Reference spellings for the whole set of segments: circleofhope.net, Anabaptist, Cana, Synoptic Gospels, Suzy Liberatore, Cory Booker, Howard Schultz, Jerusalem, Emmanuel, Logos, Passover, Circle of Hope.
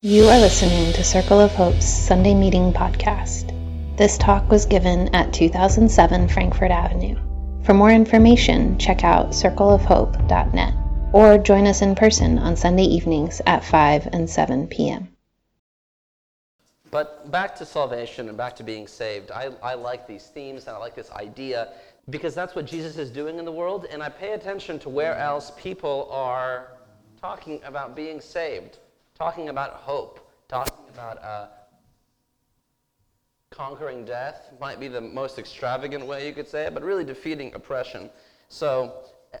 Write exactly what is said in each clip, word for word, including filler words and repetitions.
You are listening to Circle of Hope's Sunday Meeting Podcast. This talk was given at two thousand seven Frankfort Avenue. For more information, check out circle of hope dot net or join us in person on Sunday evenings at five and seven p.m. But back to salvation and back to being saved. I, I like these themes and I like this idea because that's what Jesus is doing in the world, and I pay attention to where else people are talking about being saved. Talking about hope, talking about uh, conquering death might be the most extravagant way you could say it, but really defeating oppression. So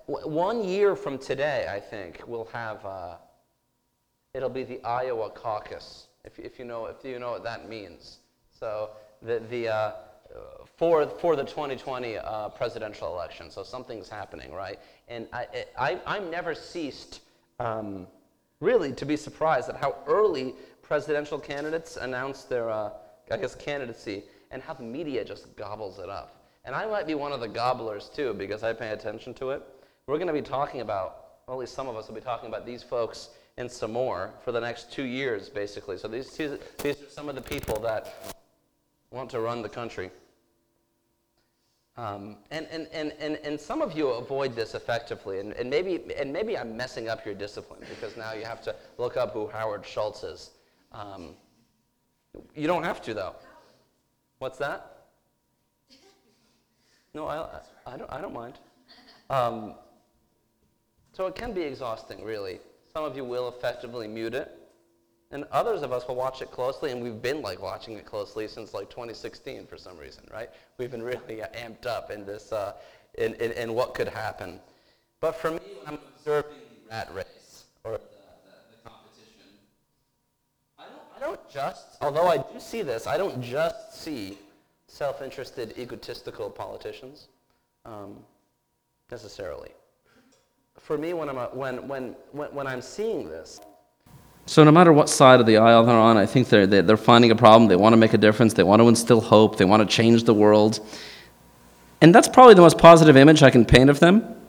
w- one year from today, I think, we'll have, uh, it'll be the Iowa caucus, if, if, you know, if you know what that means. So the, the uh, for, for the twenty twenty uh, presidential election, so something's happening, right? And I, I, I'm never ceased... Um, really to be surprised at how early presidential candidates announce their, uh, I guess, candidacy, and how the media just gobbles it up. And I might be one of the gobblers, too, because I pay attention to it. We're going to be talking about, well, at least some of us will be talking about these folks and some more for the next two years, basically. So these, two, these are some of the people that want to run the country. Um, and, and, and, and, and some of you avoid this effectively, and, and, maybe, and maybe I'm messing up your discipline because now you have to look up who Howard Schultz is. Um, you don't have to, though. What's that? No, I, I, don't, I don't mind. Um, so it can be exhausting, really. Some of you will effectively mute it, and others of us will watch it closely, and we've been like watching it closely since like twenty sixteen for some reason, right? We've been really uh, amped up in this, uh, in, in, in what could happen. But for me, when I'm observing the rat race or the, the, the competition, I don't, I don't just, although I do see this, I don't just see self-interested, egotistical politicians um, necessarily. For me, when I'm a, when when when when I'm seeing this. So no matter what side of the aisle they're on, I think they're, they're finding a problem. They want to make a difference. They want to instill hope. They want to change the world. And that's probably the most positive image I can paint of them.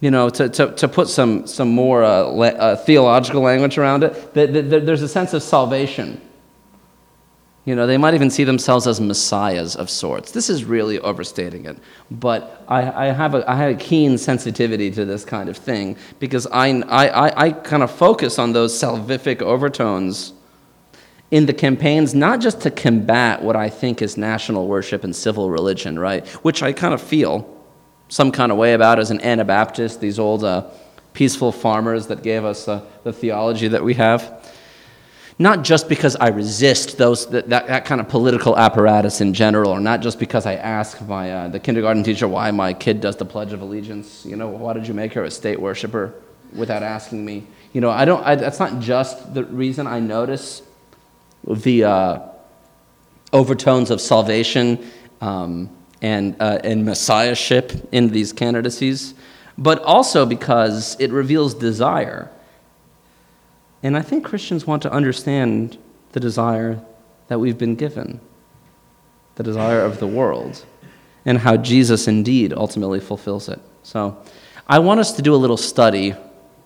You know, to, to, to put some, some more uh, le- uh, theological language around it, the, the, the, there's a sense of salvation. You know, they might even see themselves as messiahs of sorts. This is really overstating it, but I, I have a I have a keen sensitivity to this kind of thing because I I I kind of focus on those salvific overtones in the campaigns, not just to combat what I think is national worship and civil religion, right? Which I kind of feel some kind of way about as an Anabaptist, these old uh, peaceful farmers that gave us uh, the theology that we have. Not just because I resist those that, that, that kind of political apparatus in general, or not just because I ask my uh, the kindergarten teacher why my kid does the Pledge of Allegiance. You know, why did you make her a state worshiper without asking me? You know, I don't. I, that's not just the reason I notice the uh, overtones of salvation um, and uh, and messiahship in these candidacies, but also because it reveals desire. And I think Christians want to understand the desire that we've been given, the desire of the world, and how Jesus indeed ultimately fulfills it. So I want us to do a little study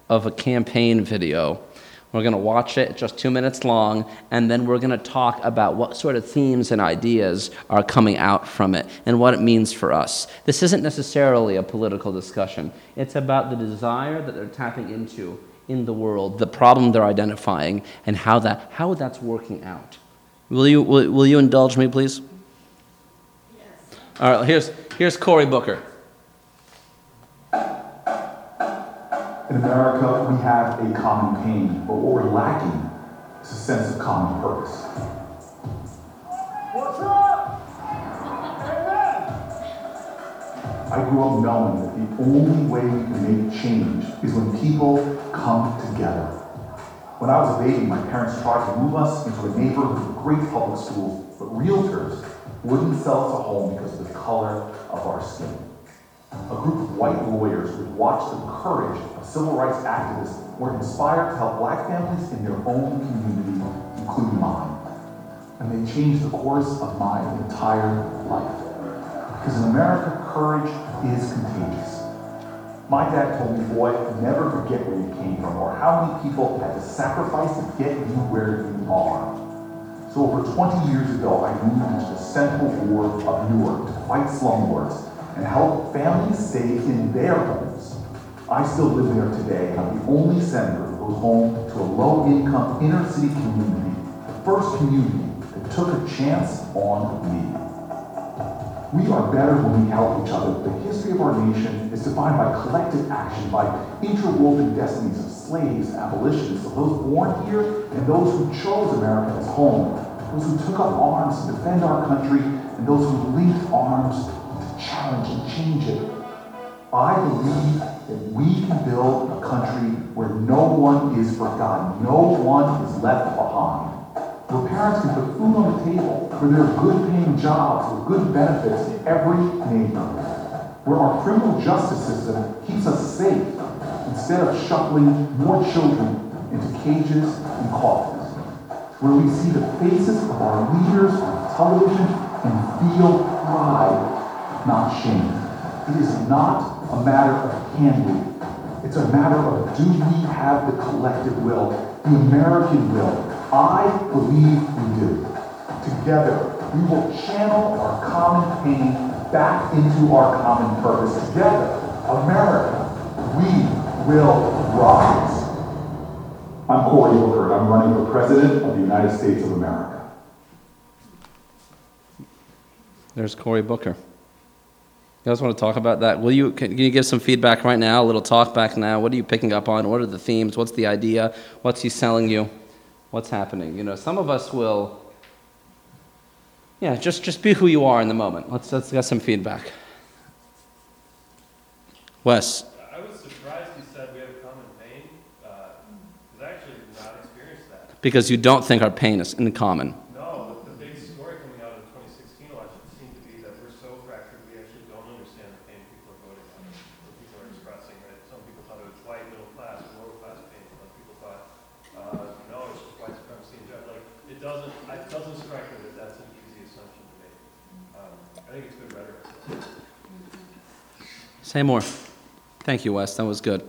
of a campaign video. We're going to watch it, just two minutes long, and then we're going to talk about what sort of themes and ideas are coming out from it and what it means for us. This isn't necessarily a political discussion. It's about the desire that they're tapping into in the world, the problem they're identifying, and how that how that's working out. Will you will, will you indulge me, please? Yes. All right. Here's here's Cory Booker. In America, we have a common pain, but what we're lacking is a sense of common purpose. What's up? Amen. I grew up knowing that the only way we can make change is when people come together. When I was a baby, my parents tried to move us into a neighborhood with great public schools, but realtors wouldn't sell us a home because of the color of our skin. A group of white lawyers would watch the courage of civil rights activists who were inspired to help black families in their own community, including mine. And they changed the course of my entire life. Because in America, courage is contagious. My dad told me, boy, never forget where you came from or how many people had to sacrifice to get you where you are. So over twenty years ago, I moved into the central ward of Newark to fight slumlords and help families stay in their homes. I still live there today, and I'm the only senator who goes home to a low-income inner-city community, the first community that took a chance on me. We are better when we help each other. The history of our nation is defined by collective action, by interwoven destinies of slaves, abolitionists, of those born here and those who chose America as home, those who took up arms to defend our country, and those who linked arms to challenge and change it. I believe that we can build a country where no one is forgotten, no one is left behind, where parents can put food on the table, where there are good-paying jobs with good benefits in every neighborhood, where our criminal justice system keeps us safe instead of shuffling more children into cages and coffins, where we see the faces of our leaders on television and feel pride, not shame. It is not a matter of can we. It's a matter of do we have the collective will, the American will. I believe we do. Together, we will channel our common pain back into our common purpose. Together, America, we will rise. I'm Cory Booker, and I'm running for President of the United States of America. There's Cory Booker. You guys want to talk about that? Will you, can you give some feedback right now, a little talk back now? What are you picking up on? What are the themes? What's the idea? What's he selling you? What's happening? You know, some of us will, yeah, just, just be who you are in the moment. Let's let's get some feedback. Wes. I was surprised you said we have common pain, because uh, I actually did not experience that. Because you don't think our pain is in common. No, the big story coming out of the twenty sixteen election seemed to be that we're so fractured we actually don't understand the pain people are voting on, what people are expressing, right? Some people thought it was white, middle class, lower class pain. Other people thought, uh, no, it's just white supremacy in general. Like, it doesn't, it doesn't strike me that that's an easy assumption to make. Um, I think it's good rhetoric. Say more. Thank you, Wes. That was good.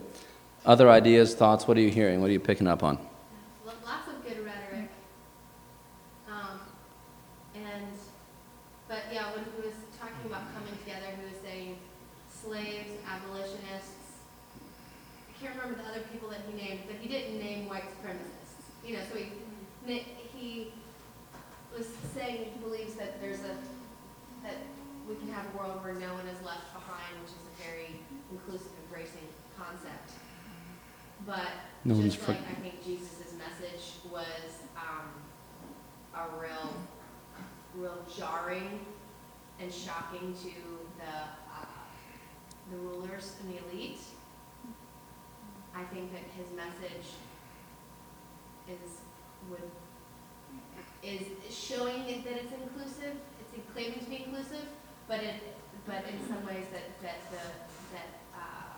Other ideas, thoughts, what are you hearing? What are you picking up on? Lots of good rhetoric. Um, and, but yeah, when he was talking about coming together, he was saying slaves, abolitionists. I can't remember the other people that he named, but he didn't name white supremacists. You know, so he, he was saying he believes that there's a, that we can have a world where no one is left behind, which is a very inclusive, embracing concept. But no just like I think Jesus' message was um, a real, real jarring and shocking to the uh, the rulers and the elite. I think that his message is would is showing that it's inclusive. It's claiming to be inclusive, but it but in some ways that that the that uh,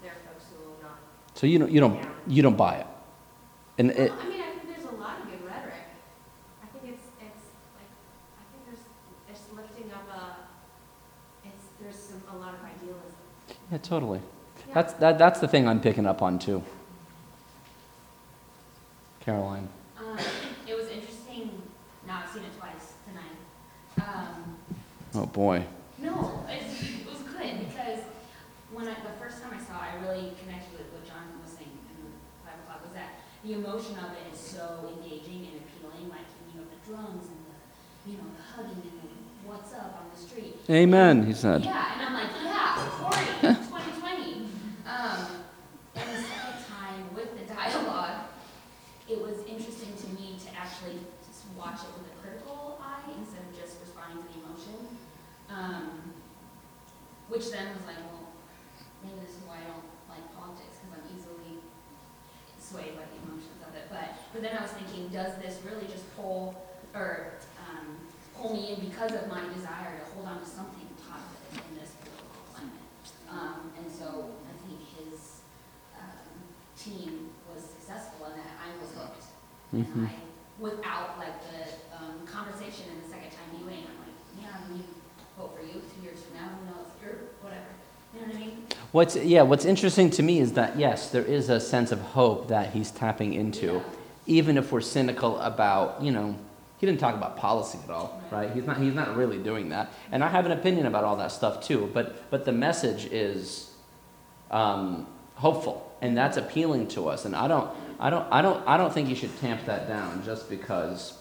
there are folks who will not. So you don't you don't yeah. you don't buy it, and well, it, I mean I think there's a lot of good rhetoric. I think it's it's like I think there's it's lifting up a it's there's some a lot of idealism. Yeah, totally. Yeah. That's that that's the thing I'm picking up on too. Caroline. Um, it was interesting. Now I've seen it twice tonight. Um, oh boy. No, it, it was good because. When I, the first time I saw it, I really connected with what John was saying in five o'clock was that the emotion of it is so engaging and appealing, like, you know, the drums and the, you know, the hugging and the what's up on the street. Amen, he said. Yeah, and I'm like, yeah, Cory, twenty twenty. Um, and the second time with the dialogue, it was interesting to me to actually just watch it with a critical eye instead of just responding to the emotion, um, which then was like, well, maybe this is why I don't like politics, because I'm easily swayed by the emotions of it. But but then I was thinking, does this really just pull or um, pull me in because of my desire to hold on to something positive in this political climate? Um, and so I think his um, team was successful in that. I was hooked. Mm-hmm. And I, without like the um, conversation and the second time he went, I'm like, yeah, I'm going to vote for you two years from now. Who knows? You're whatever. You know what I mean? What's, yeah, what's interesting to me is that, yes, there is a sense of hope that he's tapping into, yeah. even if we're cynical about, you know, he didn't talk about policy at all, right? right? He's not he's not really doing that. And I have an opinion about all that stuff too, but but the message is um, hopeful, and that's appealing to us. And I don't I don't I don't I don't think you should tamp that down just because,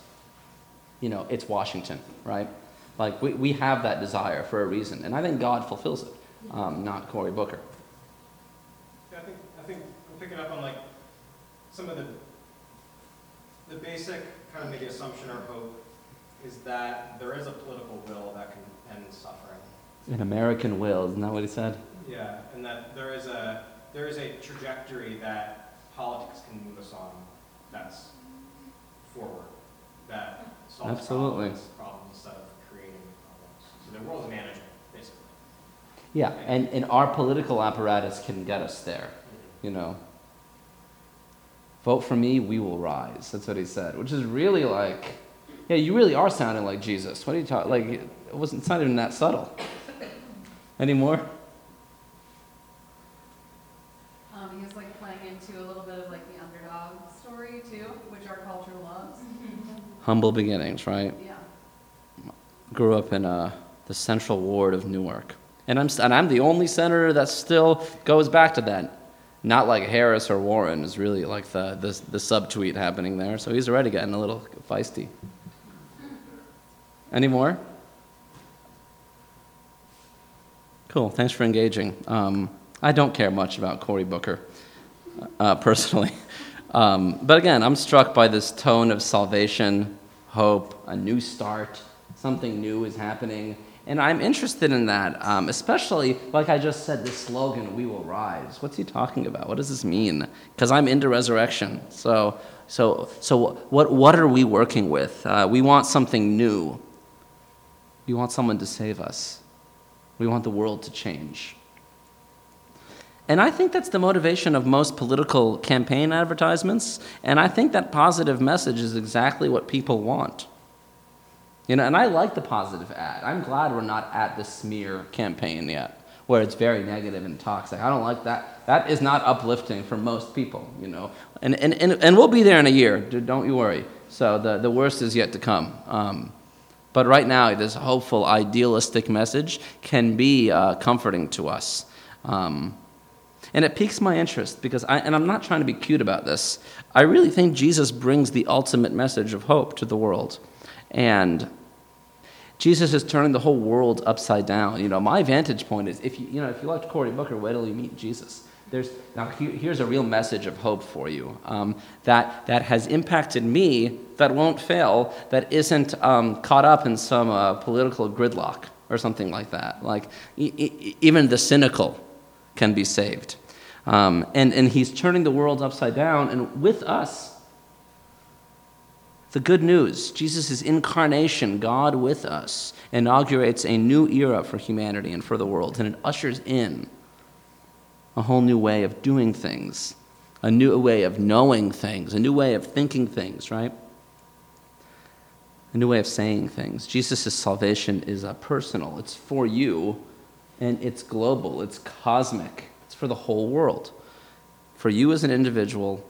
you know, it's Washington, right? Like we, we have that desire for a reason, and I think God fulfills it, um, not Cory Booker. Yeah, I think I think I'm picking up on like some of the the basic kind of maybe assumption or hope is that there is a political will that can end suffering. An American will, isn't that what he said? Yeah, and that there is a there is a trajectory that politics can move us on that's forward, that solves problems, problems instead of creating problems. So the world is manageable, basically. Yeah, and, and our political apparatus can get us there, you know. Vote for me, we will rise. That's what he said, which is really like, yeah, you really are sounding like Jesus. What are you talking? Like, it wasn't. It's not even that subtle anymore. Um, he was like playing into a little bit of like the underdog story too, which our culture loves. Humble beginnings, right? Yeah. Grew up in uh, the Central Ward of Newark, and I'm and I'm the only senator that still goes back to that. Not like Harris or Warren is really like the, the the subtweet happening there. So he's already getting a little feisty. Any more? Cool. Thanks for engaging. Um, I don't care much about Cory Booker uh, personally, um, but again, I'm struck by this tone of salvation, hope, a new start, something new is happening. And I'm interested in that, um, especially, like I just said, this slogan, we will rise. What's he talking about? What does this mean? Because I'm into resurrection. So so, so what what are we working with? Uh, we want something new. We want someone to save us. We want the world to change. And I think that's the motivation of most political campaign advertisements. And I think that positive message is exactly what people want. You know, and I like the positive ad. I'm glad we're not at the smear campaign yet, where it's very negative and toxic. I don't like that. That is not uplifting for most people, you know. And and, and, and we'll be there in a year, don't you worry. So the, the worst is yet to come. Um, but right now, this hopeful, idealistic message can be uh, comforting to us. Um, and it piques my interest, because I and I'm not trying to be cute about this. I really think Jesus brings the ultimate message of hope to the world. And Jesus is turning the whole world upside down. You know, my vantage point is, if you, you know, if you liked Cory Booker, wait till you meet Jesus. There's now here, here's a real message of hope for you um, that that has impacted me, that won't fail, that isn't um, caught up in some uh, political gridlock or something like that. Like e- e- even the cynical can be saved, um, and and he's turning the world upside down, and with us. The good news, Jesus' incarnation, God with us, inaugurates a new era for humanity and for the world, and it ushers in a whole new way of doing things, a new way of knowing things, a new way of thinking things, right? A new way of saying things. Jesus' salvation is a personal, it's for you, and it's global, it's cosmic, it's for the whole world, for you as an individual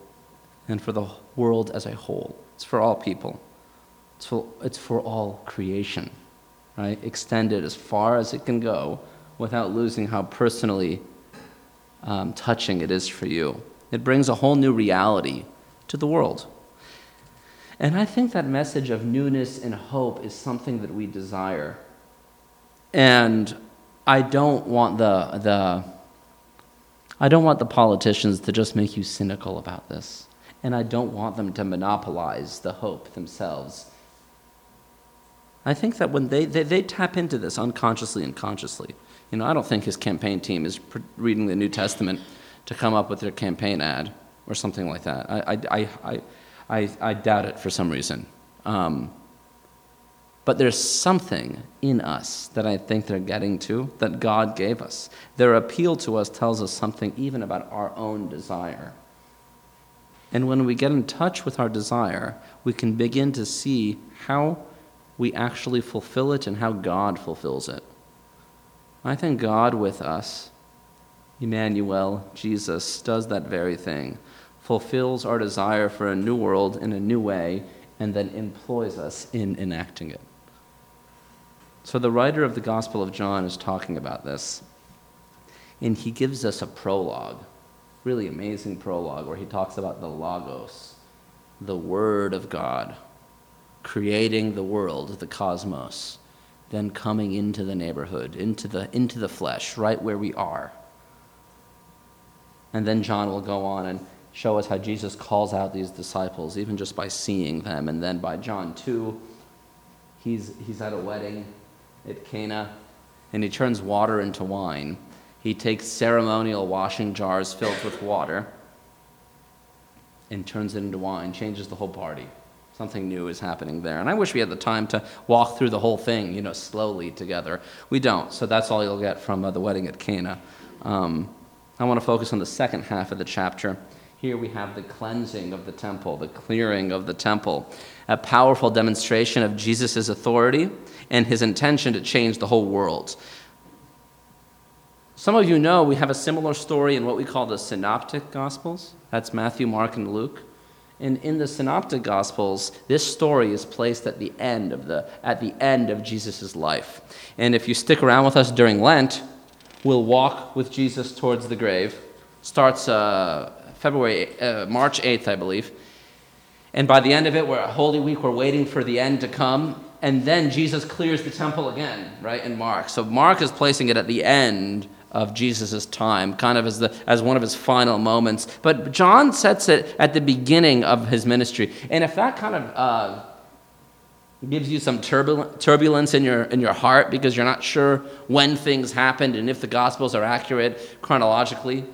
and for the world as a whole. It's for all people. It's for, it's for all creation, right? Extended as far as it can go without losing how personally um, touching it is for you. It brings a whole new reality to the world. And I think that message of newness and hope is something that we desire. And I don't want the the I don't want the politicians to just make you cynical about this. And I don't want them to monopolize the hope themselves. I think that when they, they, they tap into this unconsciously and consciously, you know, I don't think his campaign team is pre- reading the New Testament to come up with their campaign ad or something like that. I I I I, I doubt it for some reason. Um, but there's something in us that I think they're getting to that God gave us. Their appeal to us tells us something even about our own desire. And when we get in touch with our desire, we can begin to see how we actually fulfill it and how God fulfills it. I think God with us Emmanuel, Jesus, does that very thing, fulfills our desire for a new world in a new way, and then employs us in enacting it. So the writer of the Gospel of John is talking about this, and he gives us a prologue, really amazing prologue, where he talks about the Logos, the Word of God, creating the world, the cosmos, then coming into the neighborhood, into the, into the flesh, right where we are. And then John will go on and show us how Jesus calls out these disciples, even just by seeing them. And then by John two, he's, he's at a wedding at Cana, and he turns water into wine. He takes ceremonial washing jars filled with water and turns it into wine, changes the whole party. Something new is happening there. And I wish we had the time to walk through the whole thing, you know, slowly together. We don't, so that's all you'll get from uh, the wedding at Cana. Um, I want to focus on the second half of the chapter. Here we have the cleansing of the temple, the clearing of the temple, a powerful demonstration of Jesus' authority and his intention to change the whole world. Some of you know we have a similar story in what we call the Synoptic Gospels. That's Matthew, Mark, and Luke. And in the Synoptic Gospels, this story is placed at the end of the at the end of Jesus' life. And if you stick around with us during Lent, we'll walk with Jesus towards the grave. Starts uh, February, uh, March eighth, I believe. And by the end of it, we're at Holy Week, we're waiting for the end to come. And then Jesus clears the temple again, right, in Mark. So Mark is placing it at the end of Jesus' time, kind of as the as one of his final moments. But John sets it at the beginning of his ministry. And if that kind of uh, gives you some turbul- turbulence in your in your heart because you're not sure when things happened and if the Gospels are accurate chronologically,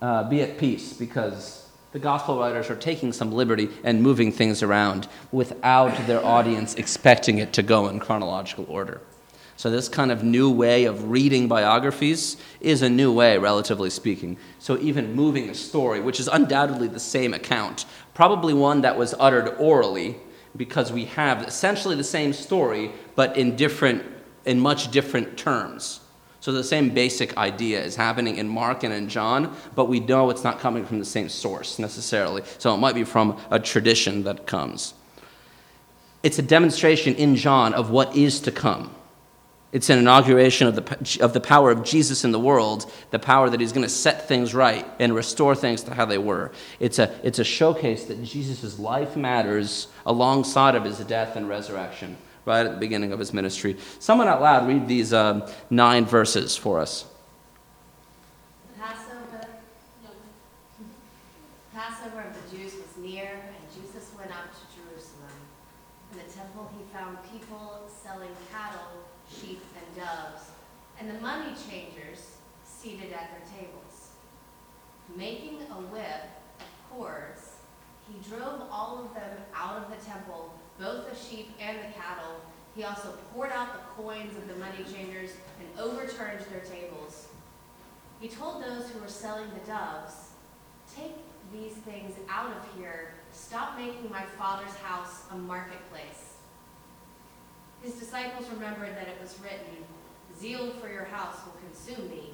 uh, be at peace, because the gospel writers are taking some liberty and moving things around without their audience expecting it to go in chronological order. So this kind of new way of reading biographies is a new way, relatively speaking. So even moving a story, which is undoubtedly the same account, probably one that was uttered orally, because we have essentially the same story, but in different, in much different terms. So the same basic idea is happening in Mark and in John, but we know it's not coming from the same source necessarily. So it might be from a tradition that comes. It's a demonstration in John of what is to come. It's an inauguration of the of the power of Jesus in the world, the power that he's going to set things right and restore things to how they were. It's a, it's a showcase that Jesus' life matters alongside of his death and resurrection, right at the beginning of his ministry. Someone out loud read these um, nine verses for us. Passover, no. Passover of the Jews was near, and Jesus went up to Jerusalem. In the temple he found people selling cattle, sheep, and doves, and the money changers seated at their tables. Making a whip of cords, he drove all of them out of the temple, both the sheep and the cattle. He also poured out the coins of the money changers and overturned their tables. He told those who were selling the doves, "Take these things out of here. Stop making my Father's house a marketplace." His disciples remembered that it was written, "Zeal for your house will consume me."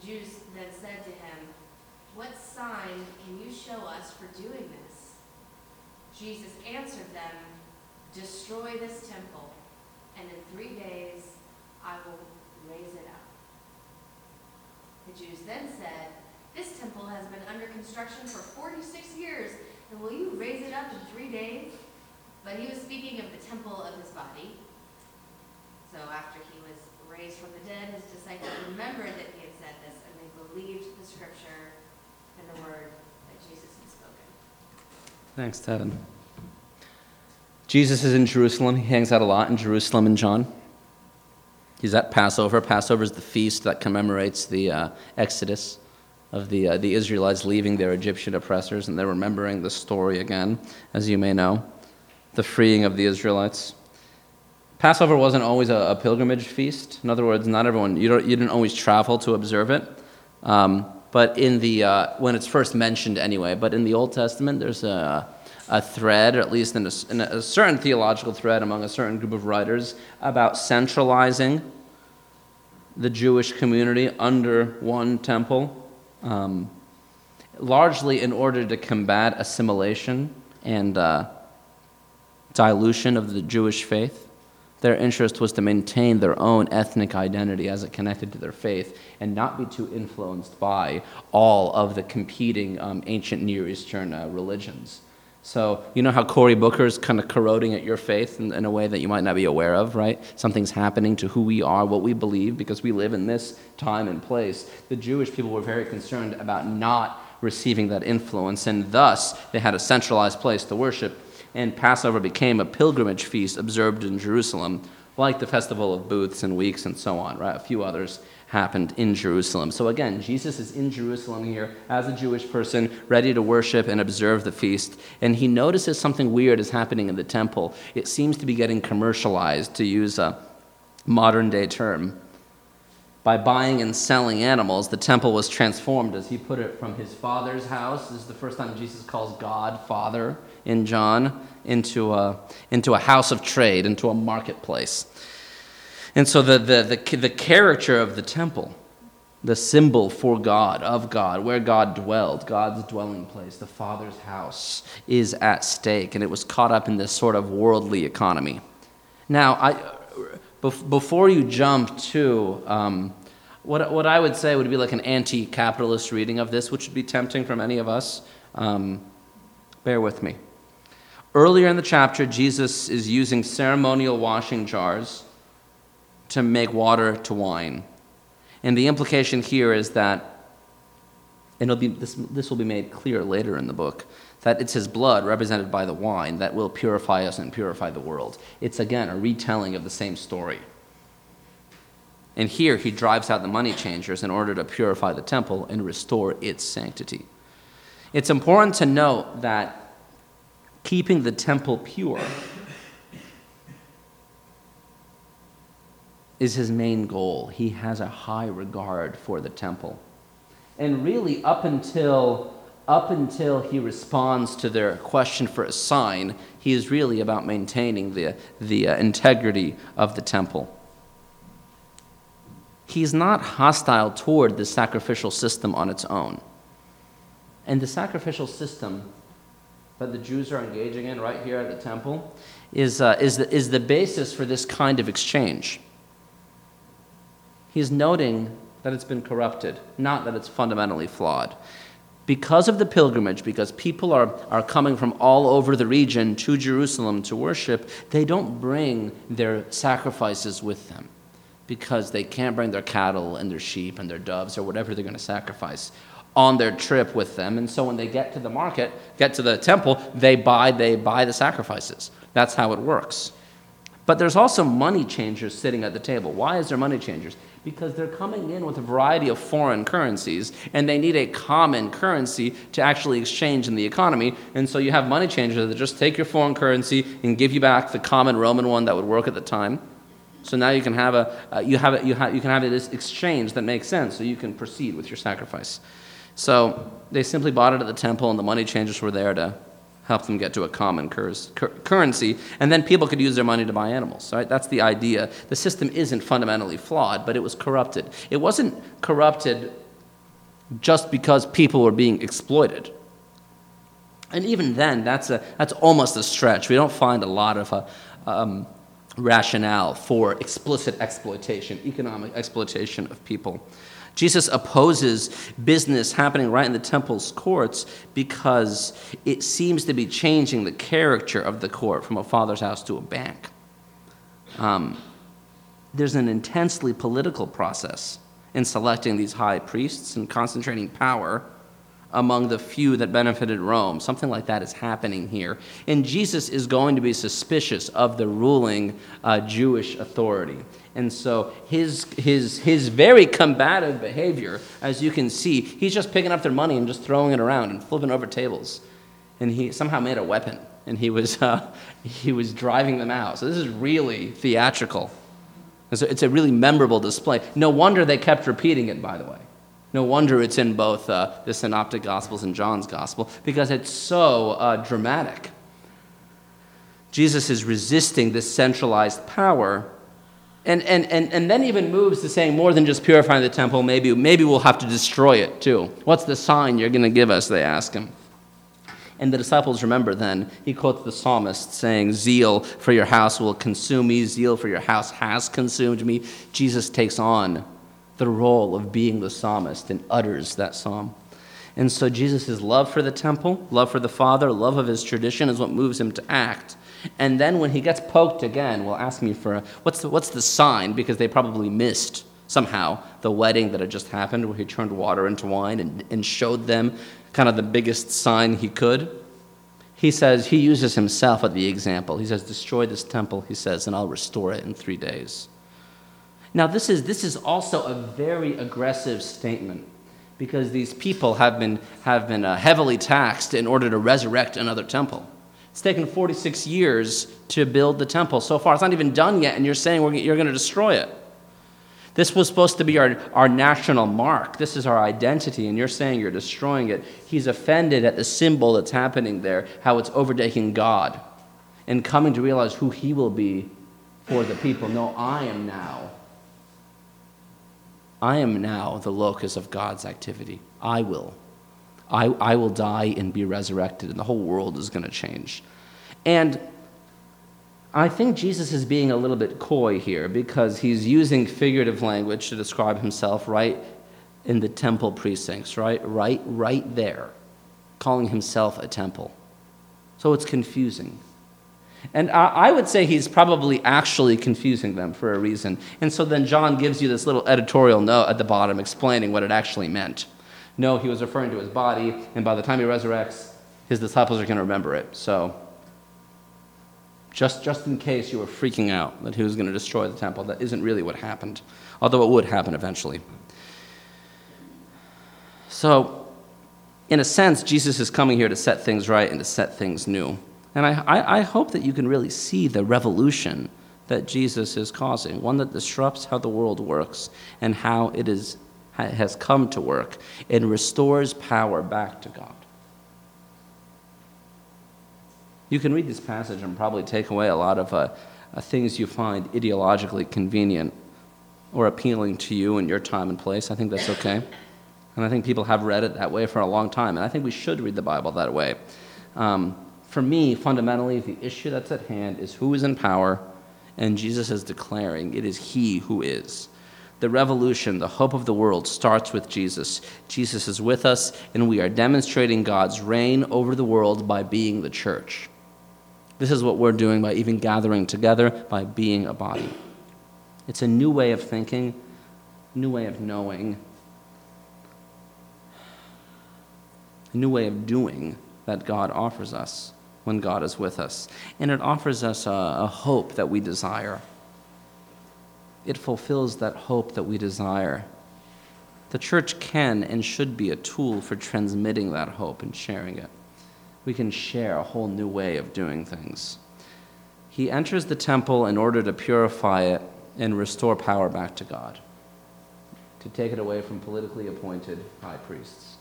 The Jews then said to him, "What sign can you show us for doing this?" Jesus answered them, "Destroy this temple, and in three days I will raise it up." The Jews then said, "This temple has been under construction for forty-six years, and will you raise it up in three days?" But he was speaking of the temple of his body. So after he was raised from the dead, his disciples remembered that he had said this, and they believed the scripture and the word that Jesus had spoken. Thanks, Tevin. Jesus is in Jerusalem. He hangs out a lot in Jerusalem in John. He's at Passover. Passover is the feast that commemorates the uh, exodus of the uh, the Israelites leaving their Egyptian oppressors, and they're remembering the story again, as you may know, the freeing of the Israelites. Passover wasn't always a, a pilgrimage feast. In other words, not everyone, you, don't, you didn't always travel to observe it. Um, But in the uh, when it's first mentioned anyway, but in the Old Testament, there's a, a thread, or at least in a, in a certain theological thread among a certain group of writers, about centralizing the Jewish community under one temple, um, largely in order to combat assimilation and uh, dilution of the Jewish faith. Their interest was to maintain their own ethnic identity as it connected to their faith and not be too influenced by all of the competing um, ancient Near Eastern uh, religions. So you know how Cory Booker is kind of corroding at your faith in, in a way that you might not be aware of, right? Something's happening to who we are, what we believe, because we live in this time and place. The Jewish people were very concerned about not receiving that influence, and thus they had a centralized place to worship, and Passover became a pilgrimage feast observed in Jerusalem, like the Festival of Booths and Weeks and so on, right? A few others happened in Jerusalem. So again, Jesus is in Jerusalem here as a Jewish person, ready to worship and observe the feast. And he notices something weird is happening in the temple. It seems to be getting commercialized, to use a modern-day term. By buying and selling animals, the temple was transformed, as he put it, from his father's house. This is the first time Jesus calls God Father in John, into a, into a house of trade, into a marketplace. And so the, the the the character of the temple, the symbol for God, of God, where God dwelled, God's dwelling place, the Father's house, is at stake, and it was caught up in this sort of worldly economy. Now, I before you jump to um, what what I would say would be like an anti-capitalist reading of this, which would be tempting for many of us. Um, bear with me. Earlier in the chapter, Jesus is using ceremonial washing jars to make water to wine. And the implication here is that, and it'll be, this, this will be made clear later in the book, that it's his blood represented by the wine that will purify us and purify the world. It's, again, a retelling of the same story. And here he drives out the money changers in order to purify the temple and restore its sanctity. It's important to note that keeping the temple pure is his main goal. He has a high regard for the temple. And really, up until up until he responds to their question for a sign, he is really about maintaining the, the uh, integrity of the temple. He's not hostile toward the sacrificial system on its own. And the sacrificial system that the Jews are engaging in right here at the temple is, uh, is, the, is the basis for this kind of exchange. He's noting that it's been corrupted, not that it's fundamentally flawed. Because of the pilgrimage, because people are, are coming from all over the region to Jerusalem to worship, they don't bring their sacrifices with them because they can't bring their cattle and their sheep and their doves or whatever they're going to sacrifice on their trip with them. And so when they get to the market, get to the temple, they buy, they buy the sacrifices. That's how it works. But there's also money changers sitting at the table. Why is there money changers? Because they're coming in with a variety of foreign currencies, and they need a common currency to actually exchange in the economy. And so you have money changers that just take your foreign currency and give you back the common Roman one that would work at the time. So now you can have a uh, you have a, you have you can have this exchange that makes sense. So you can proceed with your sacrifice. So they simply bought it at the temple, and the money changers were there to help them get to a common cur- currency, and then people could use their money to buy animals, right? That's the idea. The system isn't fundamentally flawed, but it was corrupted. It wasn't corrupted just because people were being exploited. And even then, that's a that's almost a stretch. We don't find a lot of a, um, rationale for explicit exploitation, economic exploitation of people. Jesus opposes business happening right in the temple's courts because it seems to be changing the character of the court from a father's house to a bank. Um, there's an intensely political process in selecting these high priests and concentrating power among the few that benefited Rome. Something like that is happening here. And Jesus is going to be suspicious of the ruling uh, Jewish authority. And so his his his very combative behavior, as you can see, he's just picking up their money and just throwing it around and flipping over tables, and he somehow made a weapon, and he was uh, he was driving them out. So this is really theatrical. And so it's a really memorable display. No wonder they kept repeating it, by the way. No wonder it's in both uh, the Synoptic Gospels and John's Gospel, because it's so uh, dramatic. Jesus is resisting this centralized power and, and, and, and then even moves to saying more than just purifying the temple, maybe, maybe we'll have to destroy it too. What's the sign you're going to give us, they ask him. And the disciples remember then, he quotes the psalmist saying, zeal for your house will consume me, zeal for your house has consumed me. Jesus takes on the role of being the psalmist and utters that psalm. And so Jesus' love for the temple, love for the Father, love of his tradition is what moves him to act. And then when he gets poked again, well, ask me for a, what's the, what's the sign? Because they probably missed somehow the wedding that had just happened where he turned water into wine and, and showed them kind of the biggest sign he could. He says, he uses himself as the example. He says, destroy this temple, he says, and I'll restore it in three days. Now, this is this is also a very aggressive statement because these people have been, have been uh, heavily taxed in order to resurrect another temple. It's taken forty-six years to build the temple so far. It's not even done yet, and you're saying we're, you're going to destroy it. This was supposed to be our, our national mark. This is our identity, and you're saying you're destroying it. He's offended at the symbol that's happening there, how it's overtaking God, and coming to realize who he will be for the people. No, I am now. I am now the locus of God's activity. I will. I, I will die and be resurrected, and the whole world is going to change. And I think Jesus is being a little bit coy here because he's using figurative language to describe himself right in the temple precincts, right? Right, right there, calling himself a temple. So it's confusing. And I, I would say he's probably actually confusing them for a reason. And so then John gives you this little editorial note at the bottom explaining what it actually meant. No, he was referring to his body, and by the time he resurrects, his disciples are going to remember it. So just, just in case you were freaking out that he was going to destroy the temple, that isn't really what happened, although it would happen eventually. So in a sense, Jesus is coming here to set things right and to set things new. And I, I, I hope that you can really see the revolution that Jesus is causing, one that disrupts how the world works and how it is has come to work and restores power back to God. You can read this passage and probably take away a lot of uh, uh, things you find ideologically convenient or appealing to you in your time and place. I think that's okay. And I think people have read it that way for a long time. And I think we should read the Bible that way. Um, for me, fundamentally, the issue that's at hand is who is in power, and Jesus is declaring it is he who is. The revolution, the hope of the world, starts with Jesus. Jesus is with us, and we are demonstrating God's reign over the world by being the church. This is what we're doing by even gathering together, by being a body. It's a new way of thinking, new way of knowing, a new way of doing that God offers us when God is with us. And it offers us a, a hope that we desire. It fulfills that hope that we desire. The church can and should be a tool for transmitting that hope and sharing it. We can share a whole new way of doing things. He enters the temple in order to purify it and restore power back to God, to take it away from politically appointed high priests.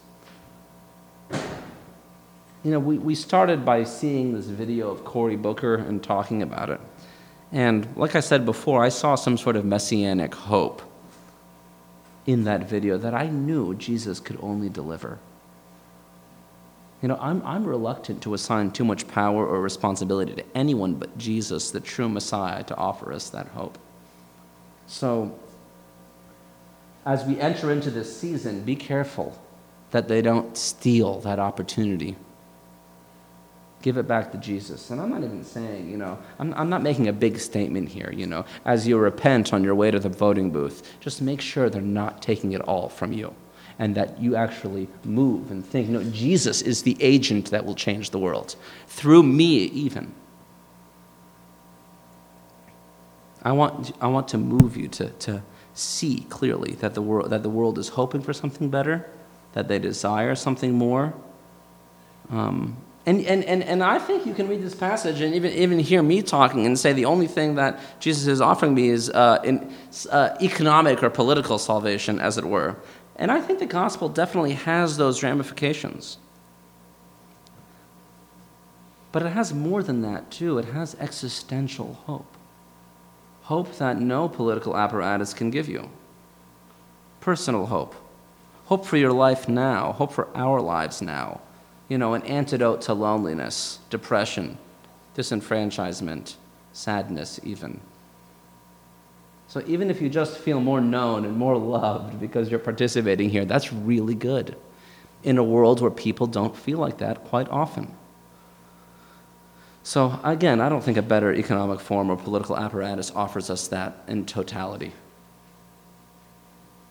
You know, we, we started by seeing this video of Cory Booker and talking about it. And like I said before, I saw some sort of messianic hope in that video that I knew Jesus could only deliver. You know, I'm, I'm reluctant to assign too much power or responsibility to anyone but Jesus, the true Messiah, to offer us that hope. So as we enter into this season, be careful that they don't steal that opportunity. Give it back to Jesus. And I'm not even saying, you know, I'm, I'm not making a big statement here, you know, as you repent on your way to the voting booth, just make sure they're not taking it all from you and that you actually move and think, no, Jesus is the agent that will change the world, through me even. I want I want to move you to, to see clearly that the world that the world is hoping for something better, that they desire something more. Um... And, and and and I think you can read this passage and even even hear me talking and say the only thing that Jesus is offering me is uh, in, uh, economic or political salvation, as it were. And I think the gospel definitely has those ramifications. But it has more than that, too. It has existential hope. hope that no political apparatus can give you. Personal hope. Hope for your life now. Hope for our lives now. You know, an antidote to loneliness, depression, disenfranchisement, sadness even. So even if you just feel more known and more loved because you're participating here, that's really good in a world where people don't feel like that quite often. So again, I don't think a better economic form or political apparatus offers us that in totality.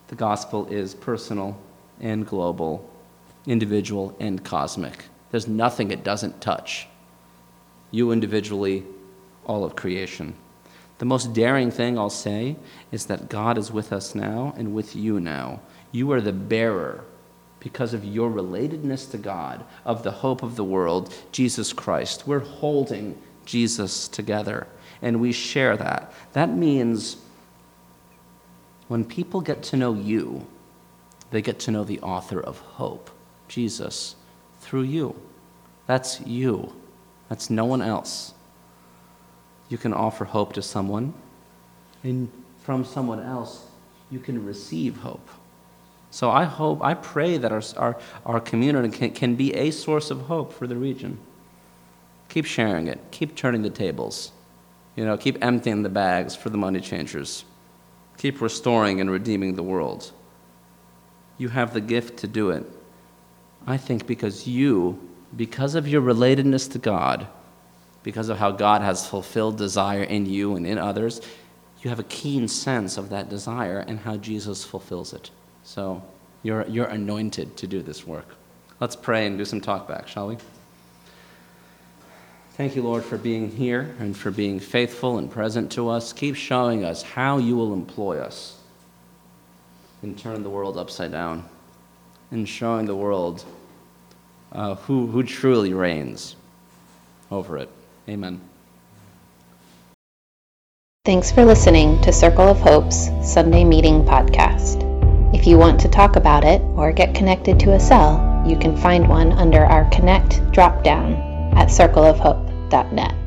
The gospel is personal and global, individual and cosmic. There's nothing it doesn't touch. You individually, all of creation. The most daring thing I'll say is that God is with us now and with you now. You are the bearer, because of your relatedness to God, of the hope of the world, Jesus Christ. We're holding Jesus together, and we share that. That means when people get to know you, they get to know the author of hope, Jesus, through you. That's you. That's no one else. You can offer hope to someone, and from someone else, you can receive hope. So I hope, I pray that our our, our community can, can be a source of hope for the region. Keep sharing it. Keep turning the tables. You know, keep emptying the bags for the money changers. Keep restoring and redeeming the world. You have the gift to do it. I think because you, because of your relatedness to God, because of how God has fulfilled desire in you and in others, you have a keen sense of that desire and how Jesus fulfills it. So you're you're anointed to do this work. Let's pray and do some talk back, shall we? Thank you, Lord, for being here and for being faithful and present to us. Keep showing us how you will employ us and turn the world upside down, and showing the world uh, who who truly reigns over it. Amen. Thanks for listening to Circle of Hope's Sunday Meeting Podcast. If you want to talk about it or get connected to a cell, you can find one under our Connect drop-down at circle of hope dot net.